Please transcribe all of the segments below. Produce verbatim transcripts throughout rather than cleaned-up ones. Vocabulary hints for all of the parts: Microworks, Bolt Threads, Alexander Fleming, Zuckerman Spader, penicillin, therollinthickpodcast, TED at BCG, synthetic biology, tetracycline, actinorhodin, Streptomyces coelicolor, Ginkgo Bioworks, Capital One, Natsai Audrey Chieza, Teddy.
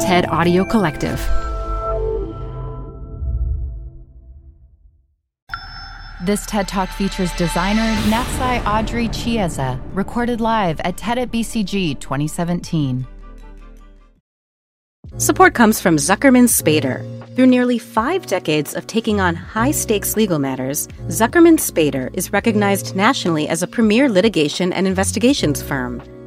TED Audio Collective. This TED Talk features designer Natsai Audrey Chieza, recorded live at TED at B C G twenty seventeen. Support comes from Zuckerman Spader. Through nearly five decades of taking on high-stakes legal matters, Zuckerman Spader is recognized nationally as a premier litigation and investigations firm.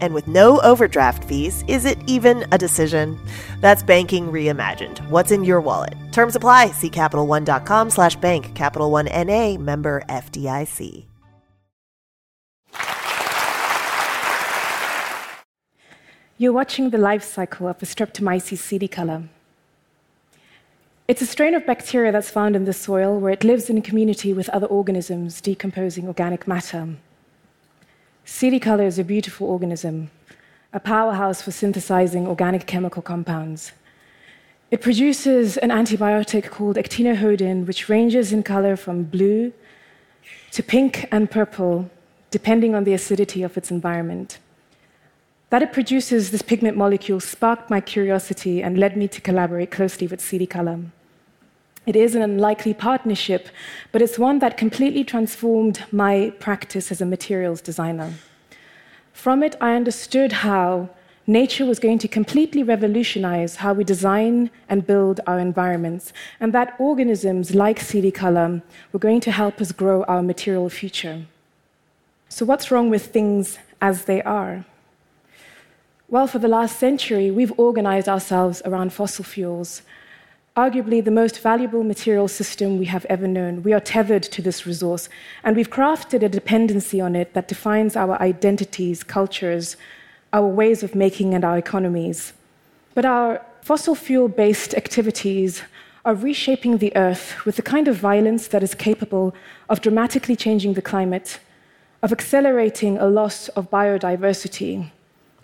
And with no overdraft fees, is it even a decision? That's banking reimagined. What's in your wallet? Terms apply. See Capital One dot com slash bank. Capital One N A, member F D I C. You're watching the life cycle of Streptomyces coelicolor. It's a strain of bacteria that's found in the soil where it lives in community with other organisms decomposing organic matter. coelicolor is a beautiful organism, a powerhouse for synthesizing organic chemical compounds. It produces an antibiotic called actinorhodin, which ranges in color from blue to pink and purple, depending on the acidity of its environment. That it produces this pigment molecule sparked my curiosity and led me to collaborate closely with coelicolor. It is an unlikely partnership, but it's one that completely transformed my practice as a materials designer. From it, I understood how nature was going to completely revolutionize how we design and build our environments, and that organisms like coelicolor were going to help us grow our material future. So what's wrong with things as they are? Well, for the last century, we've organized ourselves around fossil fuels, arguably the most valuable material system we have ever known. We are tethered to this resource, and we've crafted a dependency on it that defines our identities, cultures, our ways of making, and our economies. But our fossil fuel-based activities are reshaping the earth with the kind of violence that is capable of dramatically changing the climate, of accelerating a loss of biodiversity,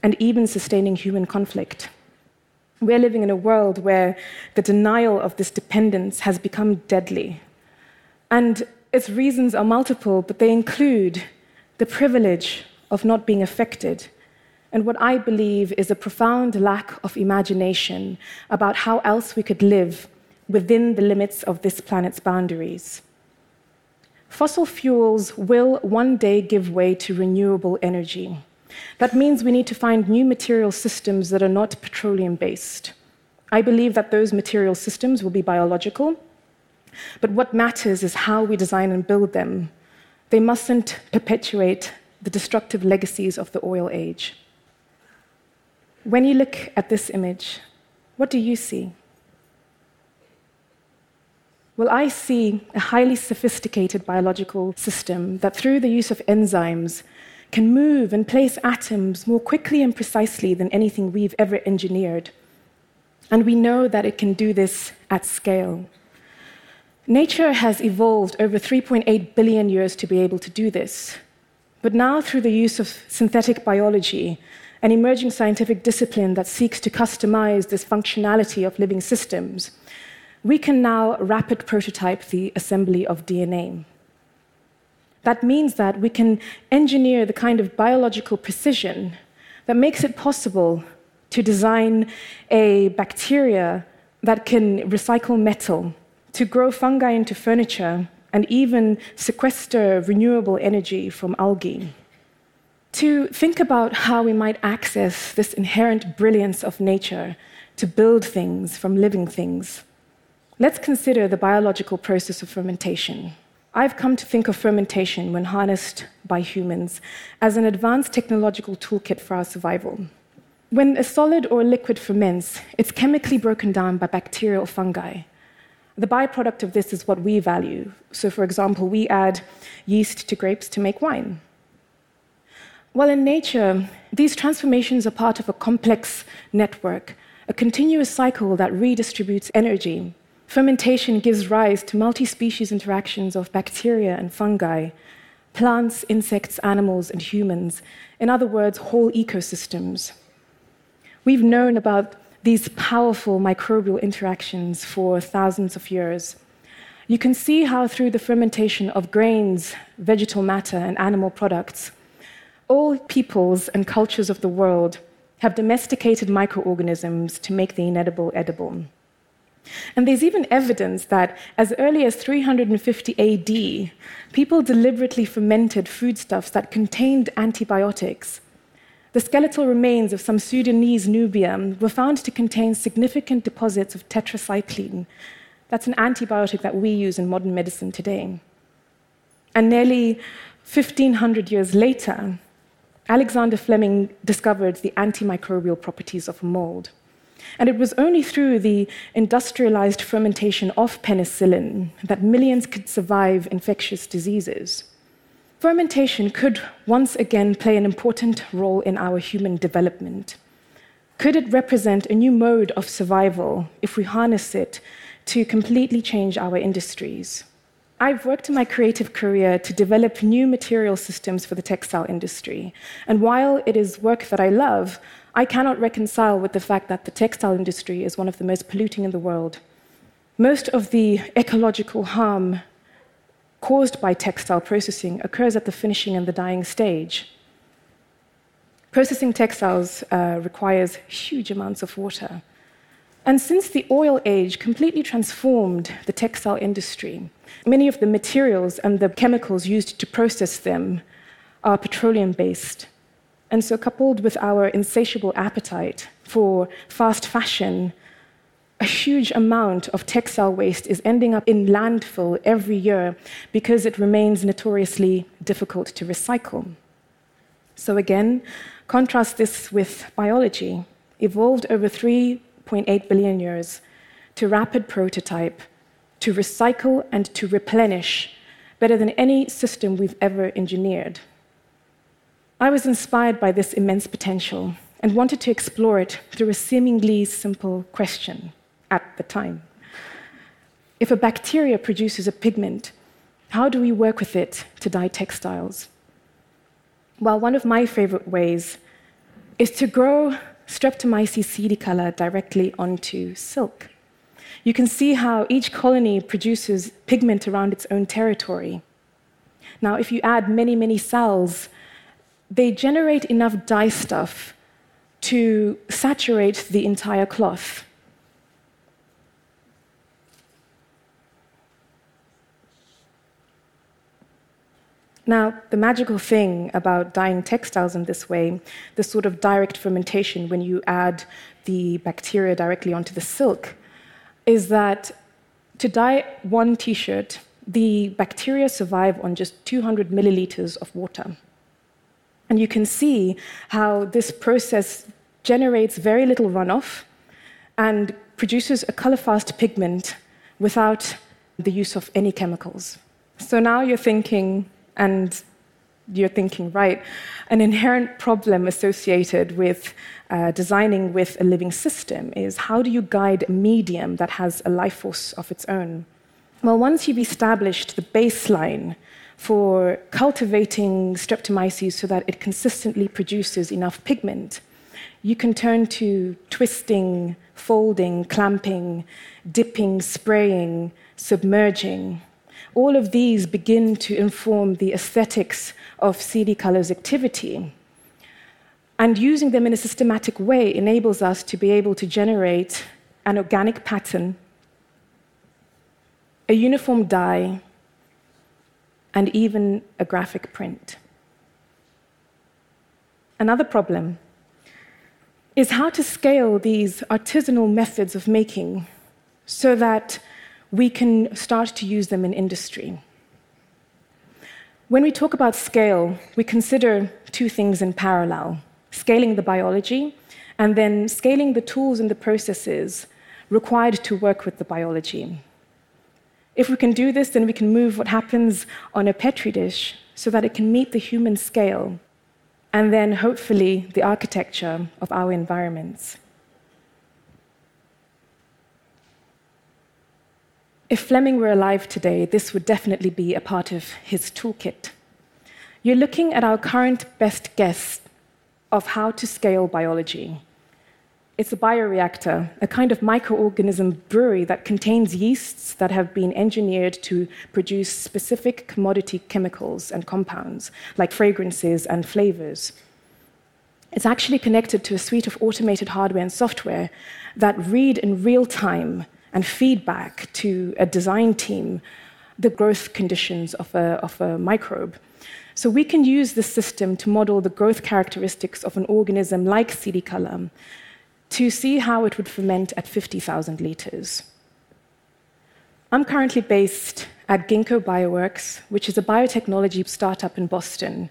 and even sustaining human conflict. We're living in a world where the denial of this dependence has become deadly. And its reasons are multiple, but they include the privilege of not being affected, and what I believe is a profound lack of imagination about how else we could live within the limits of this planet's boundaries. Fossil fuels will one day give way to renewable energy. That means we need to find new material systems that are not petroleum-based. I believe that those material systems will be biological, but what matters is how we design and build them. They mustn't perpetuate the destructive legacies of the oil age. When you look at this image, what do you see? Well, I see a highly sophisticated biological system that, through the use of enzymes, can move and place atoms more quickly and precisely than anything we've ever engineered. And we know that it can do this at scale. Nature has evolved over three point eight billion years to be able to do this. But now, through the use of synthetic biology, an emerging scientific discipline that seeks to customize this functionality of living systems, we can now rapid prototype the assembly of D N A. That means that we can engineer the kind of biological precision that makes it possible to design a bacteria that can recycle metal, to grow fungi into furniture, and even sequester renewable energy from algae. To think about how we might access this inherent brilliance of nature to build things from living things, let's consider the biological process of fermentation. I've come to think of fermentation, when harnessed by humans, as an advanced technological toolkit for our survival. When a solid or a liquid ferments, it's chemically broken down by bacteria or fungi. The byproduct of this is what we value. So, for example, we add yeast to grapes to make wine. Well, in nature, these transformations are part of a complex network a continuous cycle that redistributes energy. Fermentation gives rise to multi-species interactions of bacteria and fungi, plants, insects, animals, and humans. In other words, whole ecosystems. We've known about these powerful microbial interactions for thousands of years. You can see how through the fermentation of grains, vegetal matter, and animal products, all peoples and cultures of the world have domesticated microorganisms to make the inedible edible. And there's even evidence that as early as three hundred fifty A D, people deliberately fermented foodstuffs that contained antibiotics. The skeletal remains of some Sudanese nubia were found to contain significant deposits of tetracycline. That's an antibiotic that we use in modern medicine today. And nearly fifteen hundred years later, Alexander Fleming discovered the antimicrobial properties of mold. And it was only through the industrialized fermentation of penicillin that millions could survive infectious diseases. Fermentation could once again play an important role in our human development. Could it represent a new mode of survival if we harness it to completely change our industries? I've worked in my creative career to develop new material systems for the textile industry. And while it is work that I love, I cannot reconcile with the fact that the textile industry is one of the most polluting in the world. Most of the ecological harm caused by textile processing occurs at the finishing and the dyeing stage. Processing textiles uh, requires huge amounts of water. And since the oil age completely transformed the textile industry, many of the materials and the chemicals used to process them are petroleum-based. And so, coupled with our insatiable appetite for fast fashion, a huge amount of textile waste is ending up in landfill every year because it remains notoriously difficult to recycle. So again, contrast this with biology, evolved over three point eight billion years to rapid prototype, to recycle and to replenish, better than any system we've ever engineered. I was inspired by this immense potential and wanted to explore it through a seemingly simple question at the time. If a bacteria produces a pigment, how do we work with it to dye textiles? Well, one of my favorite ways is to grow Streptomyces coelicolor directly onto silk. You can see how each colony produces pigment around its own territory. Now, if you add many, many cells, they generate enough dye stuff to saturate the entire cloth. Now, the magical thing about dyeing textiles in this way, this sort of direct fermentation when you add the bacteria directly onto the silk, is that to dye one t-shirt, the bacteria survive on just two hundred milliliters of water. And you can see how this process generates very little runoff and produces a color-fast pigment without the use of any chemicals. So now you're thinking, and you're thinking, right, an inherent problem associated with uh, designing with a living system is how do you guide a medium that has a life force of its own? Well, once you've established the baseline for cultivating Streptomyces so that it consistently produces enough pigment, you can turn to twisting, folding, clamping, dipping, spraying, submerging. All of these begin to inform the aesthetics of coelicolor's activity. And using them in a systematic way enables us to be able to generate an organic pattern, a uniform dye, and even a graphic print. Another problem is how to scale these artisanal methods of making so that we can start to use them in industry. When we talk about scale, we consider two things in parallel, scaling the biology and then scaling the tools and the processes required to work with the biology. If we can do this, then we can move what happens on a Petri dish so that it can meet the human scale and then hopefully the architecture of our environments. If Fleming were alive today, this would definitely be a part of his toolkit. You're looking at our current best guess of how to scale biology. It's a bioreactor, a kind of microorganism brewery that contains yeasts that have been engineered to produce specific commodity chemicals and compounds, like fragrances and flavors. It's actually connected to a suite of automated hardware and software that read in real time and feedback to a design team the growth conditions of a, of a microbe. So we can use this system to model the growth characteristics of an organism like C D color to see how it would ferment at fifty thousand liters. I'm currently based at Ginkgo Bioworks, which is a biotechnology startup in Boston.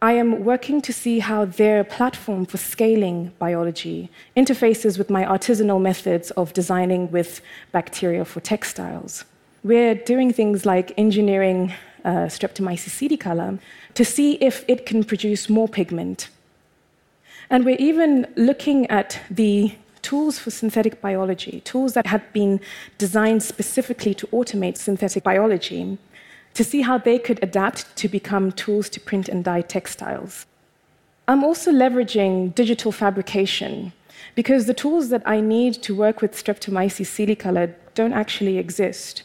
I am working to see how their platform for scaling biology interfaces with my artisanal methods of designing with bacteria for textiles. We're doing things like engineering uh, Streptomyces coelicolor to see if it can produce more pigment. And we're even looking at the tools for synthetic biology, tools that have been designed specifically to automate synthetic biology, to see how they could adapt to become tools to print and dye textiles. I'm also leveraging digital fabrication, because the tools that I need to work with Streptomyces coelicolor don't actually exist.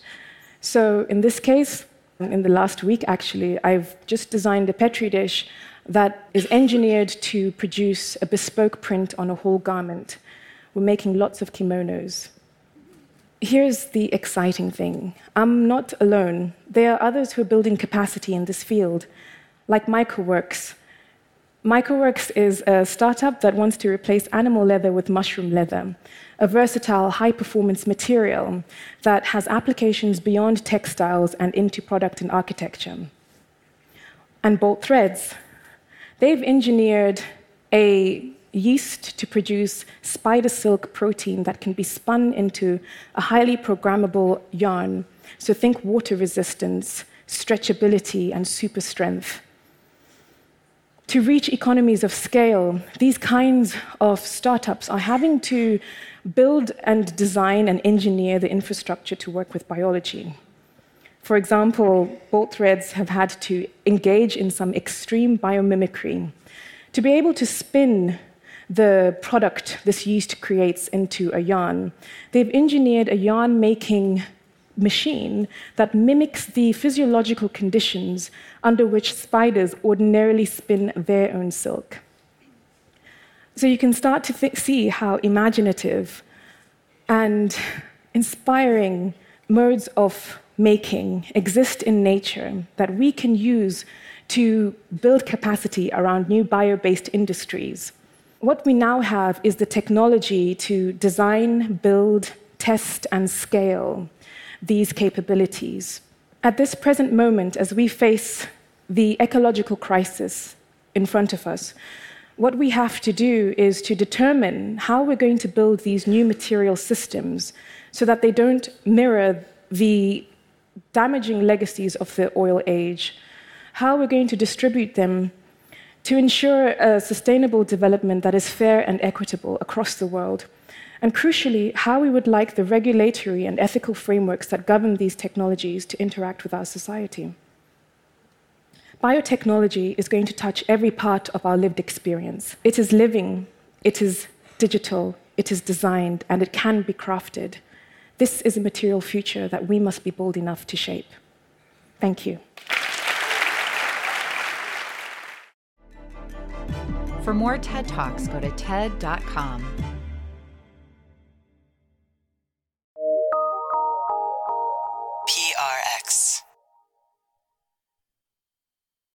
So in this case, in the last week actually, I've just designed a Petri dish that is engineered to produce a bespoke print on a whole garment. We're making lots of kimonos. Here's the exciting thing. I'm not alone. There are others who are building capacity in this field, like Microworks. Microworks is a startup that wants to replace animal leather with mushroom leather, a versatile, high-performance material that has applications beyond textiles and into product and architecture. And Bolt Threads. They've engineered a yeast to produce spider silk protein that can be spun into a highly programmable yarn. So think water resistance, stretchability, and super strength. To reach economies of scale, these kinds of startups are having to build and design and engineer the infrastructure to work with biology. For example, Bolt Threads have had to engage in some extreme biomimicry to be able to spin the product this yeast creates into a yarn. They've engineered a yarn-making machine that mimics the physiological conditions under which spiders ordinarily spin their own silk. So you can start to th- see how imaginative and inspiring modes of making exist in nature that we can use to build capacity around new bio-based industries. What we now have is the technology to design, build, test, and scale these capabilities. At this present moment, as we face the ecological crisis in front of us, what we have to do is to determine how we're going to build these new material systems so that they don't mirror the damaging legacies of the oil age, how we're going to distribute them to ensure a sustainable development that is fair and equitable across the world, and crucially, how we would like the regulatory and ethical frameworks that govern these technologies to interact with our society. Biotechnology is going to touch every part of our lived experience. It is living, it is digital, it is designed, and it can be crafted. This is a material future that we must be bold enough to shape. Thank you. For more TED Talks, go to ted dot com.